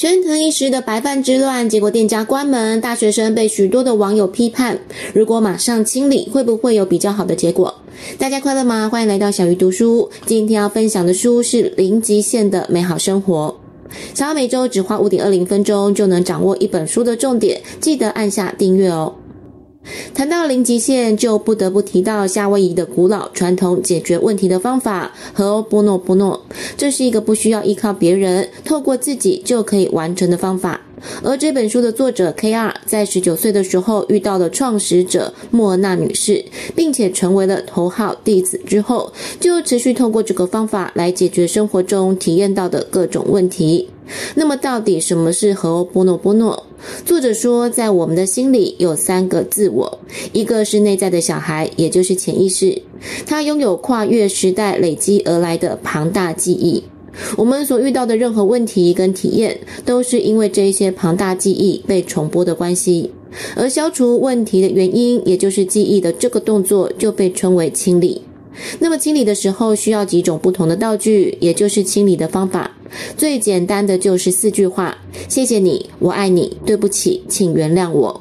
升腾一时的白饭之乱，结果店家关门，大学生被许多的网友批判。如果马上清理，会不会有比较好的结果？大家快乐吗？欢迎来到小鱼读书。今天要分享的书是《零极限的美好生活》。想要每周只花 5.20 分钟就能掌握一本书的重点，记得按下订阅哦。谈到零极限，就不得不提到夏威夷的古老传统解决问题的方法——和波诺波诺。这是一个不需要依靠别人，透过自己就可以完成的方法。而这本书的作者 KR 在19岁的时候遇到了创始者莫娜女士，并且成为了头号弟子之后，就持续透过这个方法来解决生活中体验到的各种问题。那么到底什么是和波诺波诺？作者说，在我们的心里有三个自我，一个是内在的小孩，也就是潜意识，它拥有跨越时代累积而来的庞大记忆。我们所遇到的任何问题跟体验，都是因为这些庞大记忆被重播的关系。而消除问题的原因，也就是记忆的这个动作，就被称为清理。那么清理的时候需要几种不同的道具，也就是清理的方法。最简单的就是4句话：谢谢你，我爱你，对不起，请原谅我。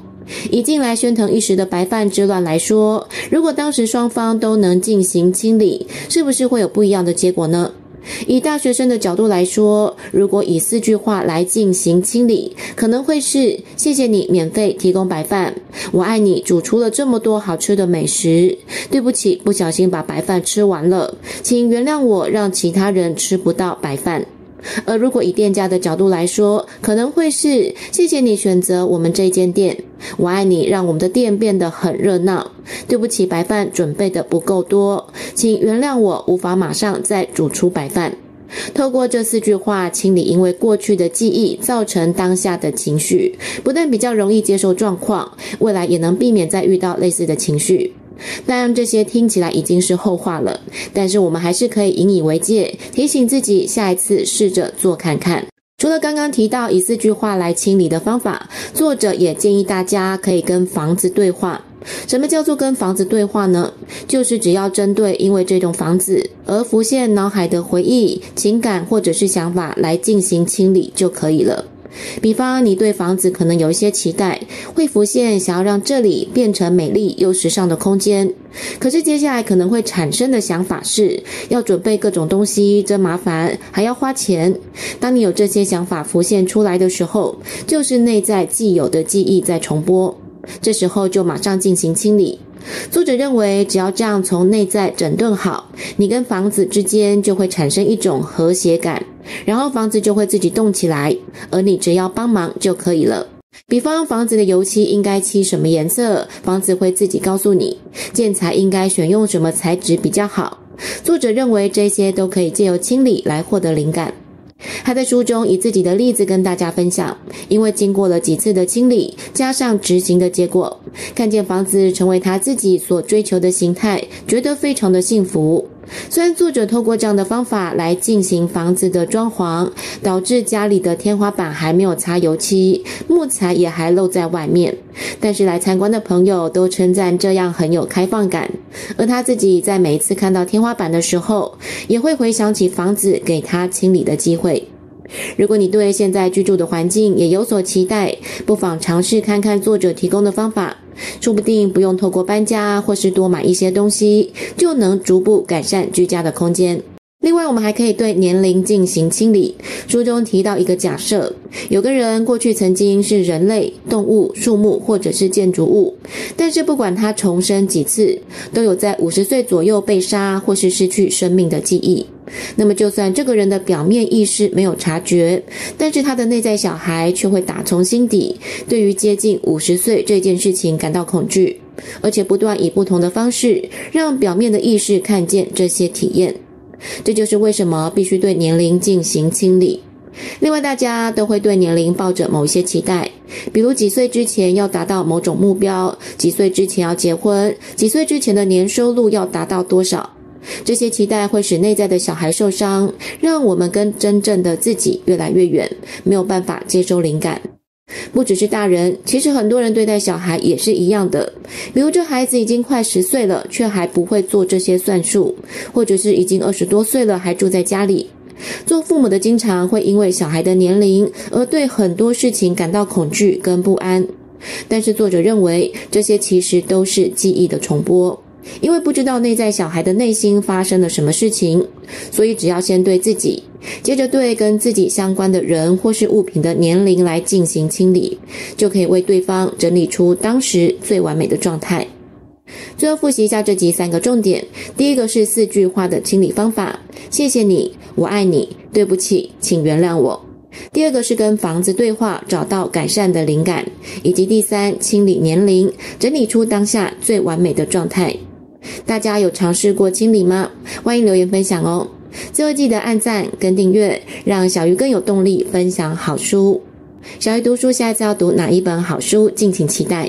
以近来升腾一时的白饭之乱来说，如果当时双方都能进行清理，是不是会有不一样的结果呢？以大学生的角度来说，如果以4句话来进行清理，可能会是：谢谢你免费提供白饭，我爱你煮出了这么多好吃的美食，对不起，不小心把白饭吃完了，请原谅我让其他人吃不到白饭。而如果以店家的角度来说，可能会是：谢谢你选择我们这间店，我爱你让我们的店变得很热闹，对不起，白饭准备的不够多，请原谅我无法马上再煮出白饭。透过这4句话清理因为过去的记忆造成当下的情绪，不但比较容易接受状况，未来也能避免再遇到类似的情绪。当然这些听起来已经是后话了，但是我们还是可以引以为戒，提醒自己下一次试着做看看。除了刚刚提到以4句话来清理的方法，作者也建议大家可以跟房子对话。什么叫做跟房子对话呢？就是只要针对因为这栋房子而浮现脑海的回忆、情感或者是想法来进行清理就可以了。比方你对房子可能有一些期待，会浮现想要让这里变成美丽又时尚的空间，可是接下来可能会产生的想法是要准备各种东西，真麻烦，还要花钱。当你有这些想法浮现出来的时候，就是内在既有的记忆在重播，这时候就马上进行清理。作者认为，只要这样从内在整顿好，你跟房子之间就会产生一种和谐感，然后房子就会自己动起来，而你只要帮忙就可以了。比方房子的油漆应该漆什么颜色，房子会自己告诉你，建材应该选用什么材质比较好。作者认为这些都可以借由清理来获得灵感。他在书中以自己的例子跟大家分享，因为经过了几次的清理，加上执行的结果，看见房子成为他自己所追求的形态，觉得非常的幸福。虽然作者透过这样的方法来进行房子的装潢，导致家里的天花板还没有擦油漆，木材也还露在外面，但是来参观的朋友都称赞这样很有开放感。而他自己在每一次看到天花板的时候，也会回想起房子给他清理的机会。如果你对现在居住的环境也有所期待，不妨尝试看看作者提供的方法，说不定不用透过搬家或是多买一些东西，就能逐步改善居家的空间。另外我们还可以对年龄进行清理。书中提到一个假设，有个人过去曾经是人类、动物、树木或者是建筑物，但是不管他重生几次，都有在50岁左右被杀或是失去生命的记忆。那么就算这个人的表面意识没有察觉，但是他的内在小孩却会打从心底对于接近50岁这件事情感到恐惧，而且不断以不同的方式让表面的意识看见这些体验。这就是为什么必须对年龄进行清理。另外大家都会对年龄抱着某一些期待，比如几岁之前要达到某种目标，几岁之前要结婚，几岁之前的年收入要达到多少。这些期待会使内在的小孩受伤，让我们跟真正的自己越来越远，没有办法接收灵感。不只是大人，其实很多人对待小孩也是一样的，比如这孩子已经快10岁了，却还不会做这些算术，或者是已经20多岁了还住在家里，做父母的经常会因为小孩的年龄而对很多事情感到恐惧跟不安。但是作者认为，这些其实都是记忆的重播。因为不知道内在小孩的内心发生了什么事情，所以只要先对自己，接着对跟自己相关的人或是物品的年龄来进行清理，就可以为对方整理出当时最完美的状态。最后复习一下这集三个重点。第一个是4句话的清理方法：谢谢你，我爱你，对不起，请原谅我。第二个是跟房子对话，找到改善的灵感。以及第3，清理年龄，整理出当下最完美的状态。大家有尝试过清理吗？欢迎留言分享哦。最后记得按赞跟订阅，让小鱼更有动力分享好书。小鱼读书下一次要读哪一本好书，敬请期待。